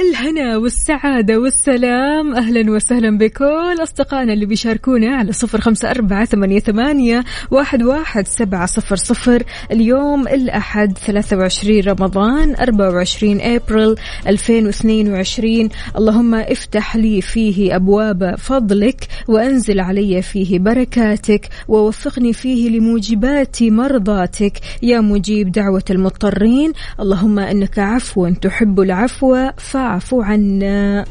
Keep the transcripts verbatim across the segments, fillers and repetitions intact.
هالهنا والسعادة والسلام. أهلا وسهلا بكل أصدقائنا اللي بيشاركونا على صفر خمسة أربعة ثمانية ثمانية واحد واحد سبعة صفر صفر. اليوم الأحد ثلاثة وعشرين رمضان أربعة وعشرين أبريل ألفين واثنين وعشرين. اللهم افتح لي فيه أبواب فضلك وأنزل علي فيه بركاتك ووفقني فيه لموجبات مرضاتك يا مجيب دعوة المضطرين. اللهم إنك عفو تحب العفو فاعف عنا.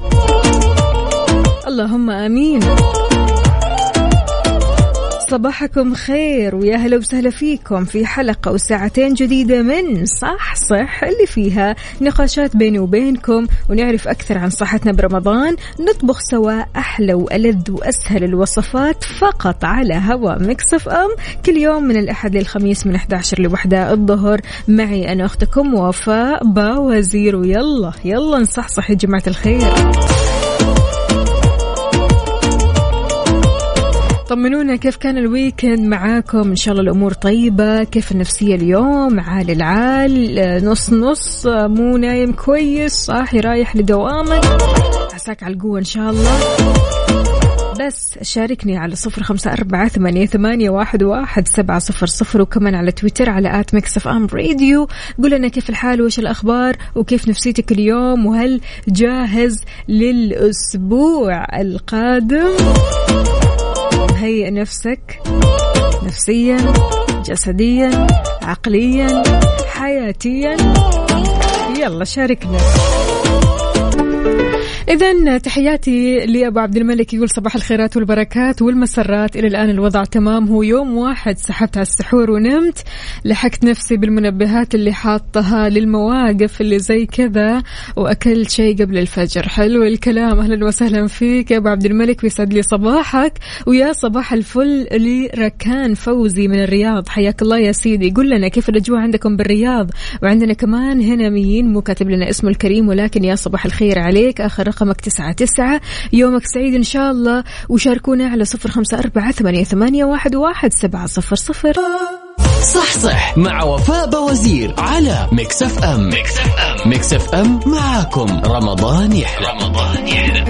اللهم آمين. صباحكم خير ويا هلا وسهلا فيكم في حلقة وساعتين جديدة من صح صح اللي فيها نقاشات بيني وبينكم ونعرف أكثر عن صحتنا برمضان، نطبخ سوا أحلى وألذ وأسهل الوصفات فقط على هوا ميكس إف إم كل يوم من الأحد للخميس من إحدى عشر لوحدة الظهر. معي أنا أختكم وفاء بوزير، ويلا يلا نصحصح يا جماعة الخير. طمنونا كيف كان الويكند معاكم، إن شاء الله الأمور طيبة، كيف النفسية اليوم؟ عال العال، نص نص، مو نايم كويس، صاحي رايح لدوامك، عساك على القوة إن شاء الله. بس شاركني على صفر خمسة أربعة ثمانية ثمانية واحد واحد سبعة صفر صفر، وكمان على تويتر على آت ميكس إف إم راديو. قول لنا كيف الحال وإيش الأخبار وكيف نفسيتك اليوم وهل جاهز للأسبوع القادم؟ هيئ نفسك نفسيا جسديا عقليا حياتيا، يلا شاركنا. إذن تحياتي لأبو عبد الملك يقول صباح الخيرات والبركات والمسرات، إلى الآن الوضع تمام، هو يوم واحد سحبت على السحور ونمت، لحقت نفسي بالمنبهات اللي حاطها للمواقف اللي زي كذا، وأكلت شيء قبل الفجر. حلو الكلام، أهلا وسهلا فيك يا أبو عبد الملك ويسعد لي صباحك، ويا صباح الفل لركان فوزي من الرياض، حياك الله يا سيدي. قل لنا كيف الأجواء عندكم بالرياض، وعندنا كمان هنا مين مو كاتب لنا اسمه الكريم، ولكن يا صباح الخير عليك، آخر رقمك تسعة تسعة. يومك سعيد إن شاء الله، وشاركونا على صفر خمسة أربعة ثمانية ثمانية واحد واحد سبعة صفر صفر. صح صح مع وفاء بوزير على ميكس إف إم. ميكس إف إم ميكس إف إم معاكم، رمضان يحلى رمضان يحلى.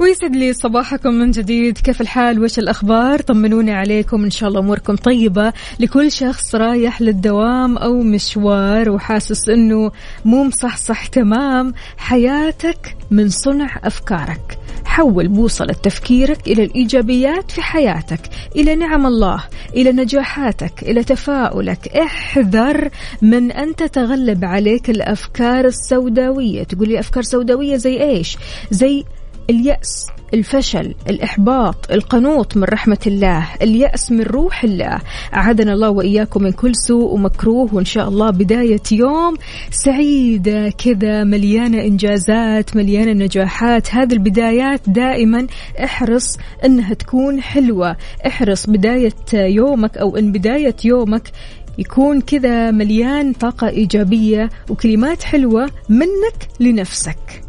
ويسعد لي صباحكم من جديد، كيف الحال وش الأخبار؟ طمنوني عليكم إن شاء الله أموركم طيبة. لكل شخص رايح للدوام أو مشوار وحاسس أنه مو مصحصح تمام، حياتك من صنع أفكارك، حول بوصلة تفكيرك إلى الإيجابيات في حياتك، إلى نعم الله، إلى نجاحاتك، إلى تفاؤلك. احذر من أن تتغلب عليك الأفكار السوداوية. تقولي أفكار سوداوية زي إيش؟ زي اليأس، الفشل، الإحباط، القنوط من رحمة الله، اليأس من روح الله. أعاذنا الله وإياكم من كل سوء ومكروه، وإن شاء الله بداية يوم سعيدة كذا، مليانة إنجازات، مليانة نجاحات. هذه البدايات دائما احرص أنها تكون حلوة، احرص بداية يومك أو إن بداية يومك يكون كذا مليان طاقة إيجابية وكلمات حلوة منك لنفسك.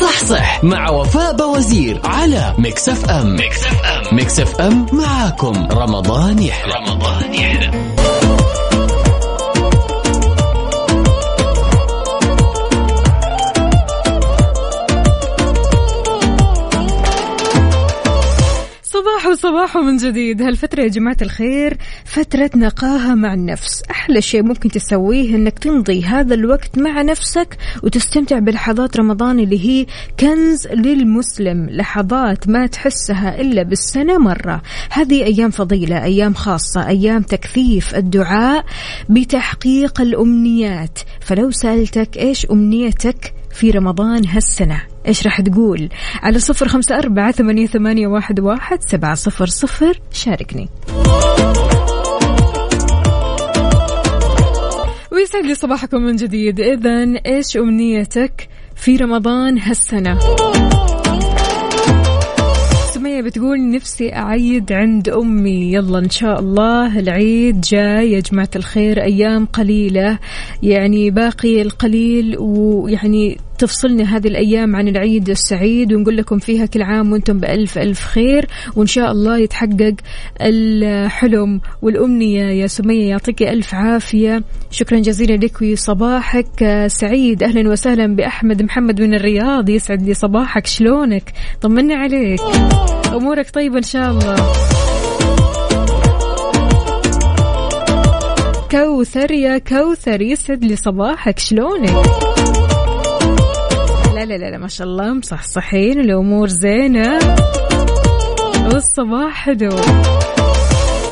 صح صح مع وفاء بوزير على ميكس إف إم. ميكس إف إم ميكس إف إم معاكم، رمضان يحلى رمضان يحلى. صباح صباح من جديد. هالفترة يا جماعة الخير فترة نقاهة مع النفس، أحلى شيء ممكن تسويه أنك تمضي هذا الوقت مع نفسك وتستمتع بلحظات رمضان اللي هي كنز للمسلم، لحظات ما تحسها إلا بالسنة مرة. هذه أيام فضيلة، أيام خاصة، أيام تكثيف الدعاء بتحقيق الأمنيات. فلو سألتك إيش أمنيتك في رمضان هالسنة، إيش راح تقول؟ على صفر خمسة أربعة ثمانية ثمانية واحد واحد سبعة صفر صفر شاركني. ويسعد لي صباحكم من جديد. إذن إيش أمنيتك في رمضان هالسنة؟ سمية بتقول نفسي أعيد عند أمي. يلا إن شاء الله العيد جاي يا جماعة الخير، أيام قليلة يعني باقي القليل، ويعني تفصلنا هذه الأيام عن العيد السعيد، ونقول لكم فيها كل عام وانتم بألف ألف خير، وإن شاء الله يتحقق الحلم والأمنية يا سمية، يعطيك ألف عافية. شكرا جزيلا لك وصباحك سعيد. أهلا وسهلا بأحمد محمد من الرياض، يسعد لي صباحك، شلونك؟ طمني عليك، أمورك طيبة إن شاء الله. كوثر يا كوثر، يسعد لي صباحك، شلونك؟ لا لا لا ما شاء الله مصحصحين والأمور زينة والصباح حلو.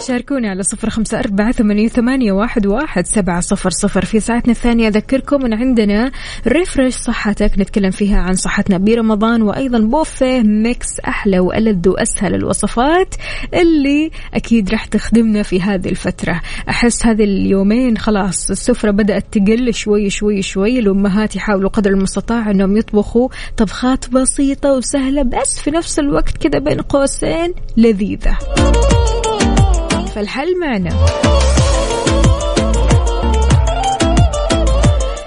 شاركوني على صفر خمسة أربعة ثمانية ثمانية واحد واحد سبعة صفر صفر. في ساعتنا الثانية أذكركم أن عندنا ريفرش صحتك، نتكلم فيها عن صحتنا برمضان، وأيضا بوفيه ميكس أحلى وألذ وأسهل الوصفات اللي أكيد راح تخدمنا في هذه الفترة. أحس هذه اليومين خلاص السفرة بدأت تقل شوي شوي شوي، الأمهات يحاولوا قدر المستطاع أنهم يطبخوا طبخات بسيطة وسهلة بس في نفس الوقت كده بين قوسين لذيذة. فالحل معنا.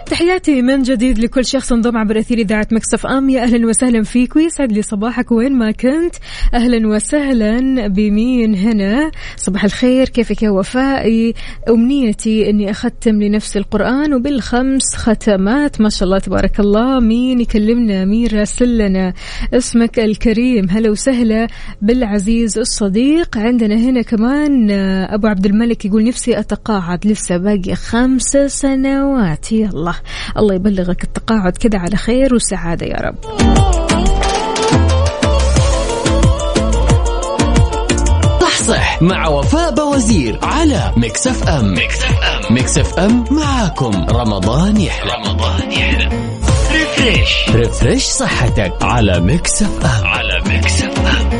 تحياتي من جديد لكل شخص انضم عبر أثير إذاعة ميكس إف إم، يا أهلا وسهلا فيك ويسعد لي صباحك وين ما كنت. أهلا وسهلا بمين هنا؟ صباح الخير، كيفك يا وفائي؟ أمنيتي أني أختم لنفسي القرآن وبالخمس ختمات، ما شاء الله تبارك الله. مين يكلمنا؟ مين راسلنا؟ اسمك الكريم، هلا وسهلا بالعزيز الصديق. عندنا هنا كمان أبو عبد الملك يقول نفسي أتقاعد، لسه باقي خمس سنوات. يلا الله يبلغك التقاعد كده على خير وسعادة يا رب. صح مع وفاء بوزير على ميكس إف إم. ميكس إف إم، ميكس إف إم معاكم، رمضان يحلى، رمضان يحلى. ريفريش ريفريش صحتك على ميكس إف إم، على ميكس إف إم.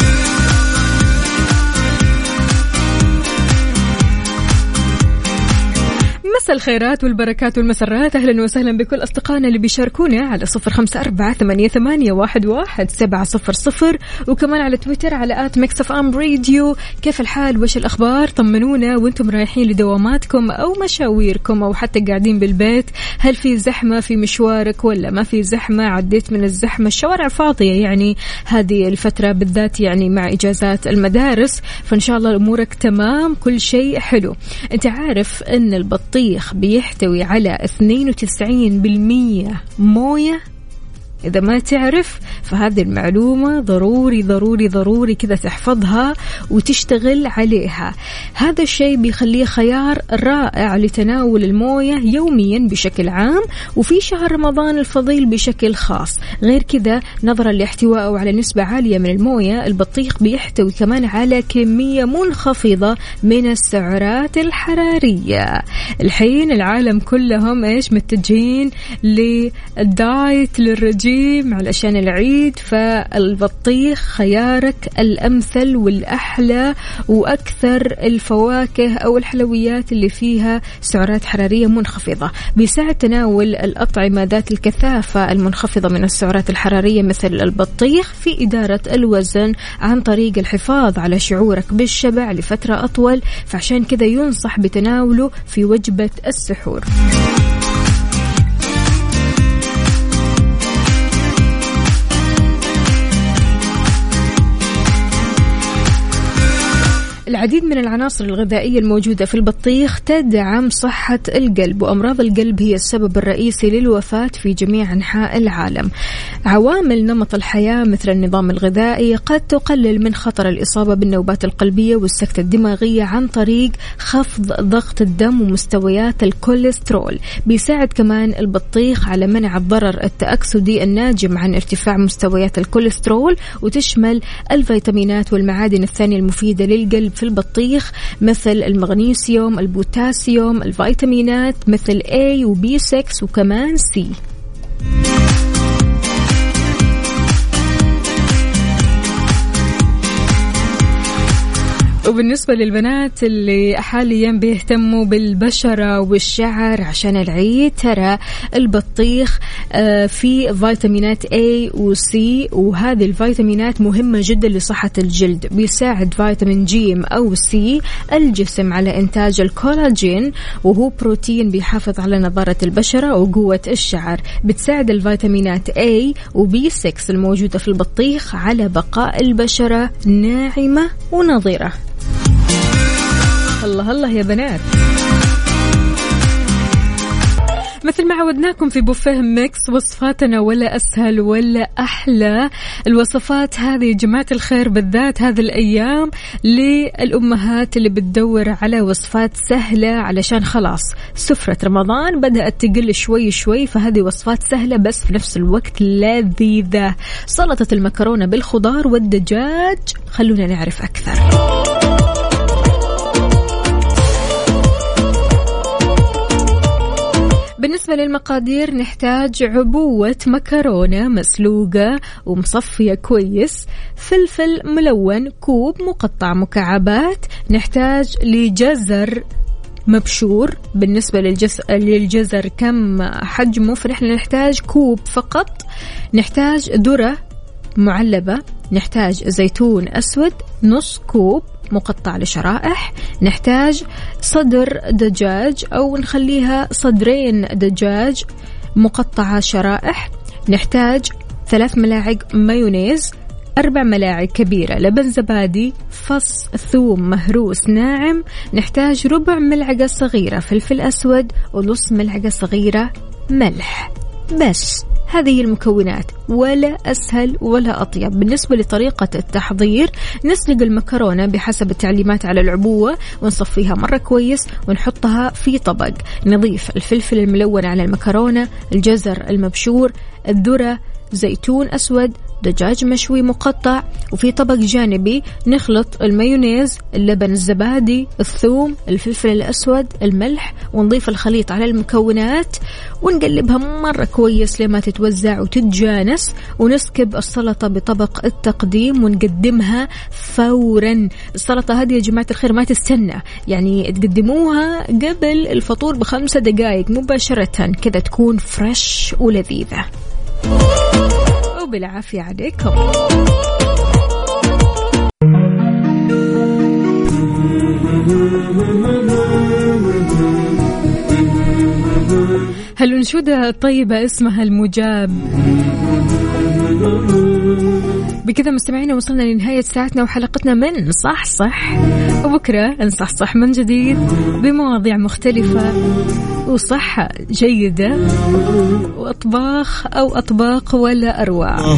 مساء الخيرات والبركات والمسرات، أهلا وسهلا بكل أصدقائنا اللي بيشاركونا على صفر خمسة أربعة ثمانية ثمانية واحد واحد سبعة صفر صفر، وكمان على تويتر على آت ميكس إف إم راديو. كيف الحال؟ وش الأخبار؟ طمنونا وانتم رايحين لدواماتكم أو مشاويركم أو حتى قاعدين بالبيت، هل في زحمة في مشوارك ولا ما في زحمة؟ عديت من الزحمة؟ الشوارع فاضية يعني هذه الفترة بالذات، يعني مع إجازات المدارس، فإن شاء الله أمورك تمام، كل شيء حلو. أنت عارف أن البطيخ بيحتوي على اثنين وتسعين بالمية موية؟ إذا ما تعرف فهذه المعلومة ضروري ضروري ضروري كذا تحفظها وتشتغل عليها. هذا الشيء بيخليه خيار رائع لتناول الموية يوميا بشكل عام، وفي شهر رمضان الفضيل بشكل خاص. غير كذا نظرا لاحتوائه على نسبة عالية من الموية، البطيخ بيحتوي كمان على كمية منخفضة من السعرات الحرارية. الحين العالم كلهم إيش متجهين للدايت للرجيم علشان العيد، فالبطيخ خيارك الأمثل والأحلى، وأكثر الفواكه أو الحلويات اللي فيها سعرات حرارية منخفضة. بيساعد تناول الأطعمة ذات الكثافة المنخفضة من السعرات الحرارية مثل البطيخ في إدارة الوزن عن طريق الحفاظ على شعورك بالشبع لفترة أطول، فعشان كذا ينصح بتناوله في وجبة السحور. العديد من العناصر الغذائية الموجودة في البطيخ تدعم صحة القلب، وأمراض القلب هي السبب الرئيسي للوفاة في جميع أنحاء العالم. عوامل نمط الحياة مثل النظام الغذائي قد تقلل من خطر الإصابة بالنوبات القلبية والسكتة الدماغية عن طريق خفض ضغط الدم ومستويات الكوليسترول. بيساعد كمان البطيخ على منع الضرر التأكسدي الناجم عن ارتفاع مستويات الكوليسترول، وتشمل الفيتامينات والمعادن الثانية المفيدة للقلب في البطيخ مثل المغنيسيوم، البوتاسيوم، الفيتامينات مثل A و بي ستة وكمان C. بالنسبة للبنات اللي حاليا بيهتموا بالبشرة والشعر عشان العيد، ترى البطيخ فيه فيتامينات A و C، وهذه الفيتامينات مهمة جدا لصحة الجلد. بيساعد فيتامين جيم أو سي الجسم على إنتاج الكولاجين، وهو بروتين بيحافظ على نضارة البشرة وقوة الشعر. بتساعد الفيتامينات A و بي ستة الموجودة في البطيخ على بقاء البشرة ناعمة ونظيرة. الله الله يا بنات، مثل ما عودناكم في بوفيه ميكس، وصفاتنا ولا أسهل ولا أحلى. الوصفات هذه جماعة الخير بالذات هذه الأيام للأمهات اللي بتدور على وصفات سهلة، علشان خلاص سفرة رمضان بدأت تقل شوي شوي، فهذه وصفات سهلة بس في نفس الوقت لذيذة. سلطة المكرونة بالخضار والدجاج، خلونا نعرف أكثر. بالنسبة للمقادير، نحتاج عبوة مكرونة مسلوقة ومصفية كويس، فلفل ملون كوب مقطع مكعبات، نحتاج لجزر مبشور. بالنسبة للجز... للجزر كم حجمه، فنحن نحتاج كوب فقط. نحتاج ذرة معلبة، نحتاج زيتون أسود نص كوب مقطع لشرائح، نحتاج صدر دجاج أو نخليها صدرين دجاج مقطعة شرائح، نحتاج ثلاث ملاعق مايونيز، أربع ملاعق كبيرة لبن زبادي، فص ثوم مهروس ناعم، نحتاج ربع ملعقة صغيرة فلفل أسود ونص ملعقة صغيرة ملح. بس هذه المكونات، ولا أسهل ولا أطيب. بالنسبة لطريقة التحضير، نسلق المكرونة بحسب التعليمات على العبوة ونصفيها مرة كويس ونحطها في طبق. نضيف الفلفل الملون على المكرونة، الجزر المبشور، الذرة، زيتون أسود، دجاج مشوي مقطع، وفي طبق جانبي نخلط المايونيز، اللبن الزبادي، الثوم، الفلفل الأسود، الملح، ونضيف الخليط على المكونات ونقلبها مرة كويس لما تتوزع وتتجانس، ونسكب السلطة بطبق التقديم ونقدمها فورا. السلطة هذه يا جماعة الخير ما تستنى، يعني تقدموها قبل الفطور بخمسة دقائق مباشرة كذا، تكون فريش ولذيذة. بالعافية عليكم. هل أنشودة طيبة اسمها المجاب. بكذا مستمعينا وصلنا لنهاية ساعتنا وحلقتنا من صح صح، وبكرة نصحصح من جديد بمواضيع مختلفة وصحة جيدة وأطباخ أو أطباق ولا أروع.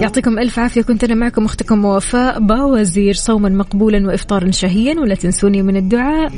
يعطيكم ألف عافية. كنت أنا معكم أختكم وفاء بوزير، صوما مقبولا وإفطارا شهيا، ولا تنسوني من الدعاء.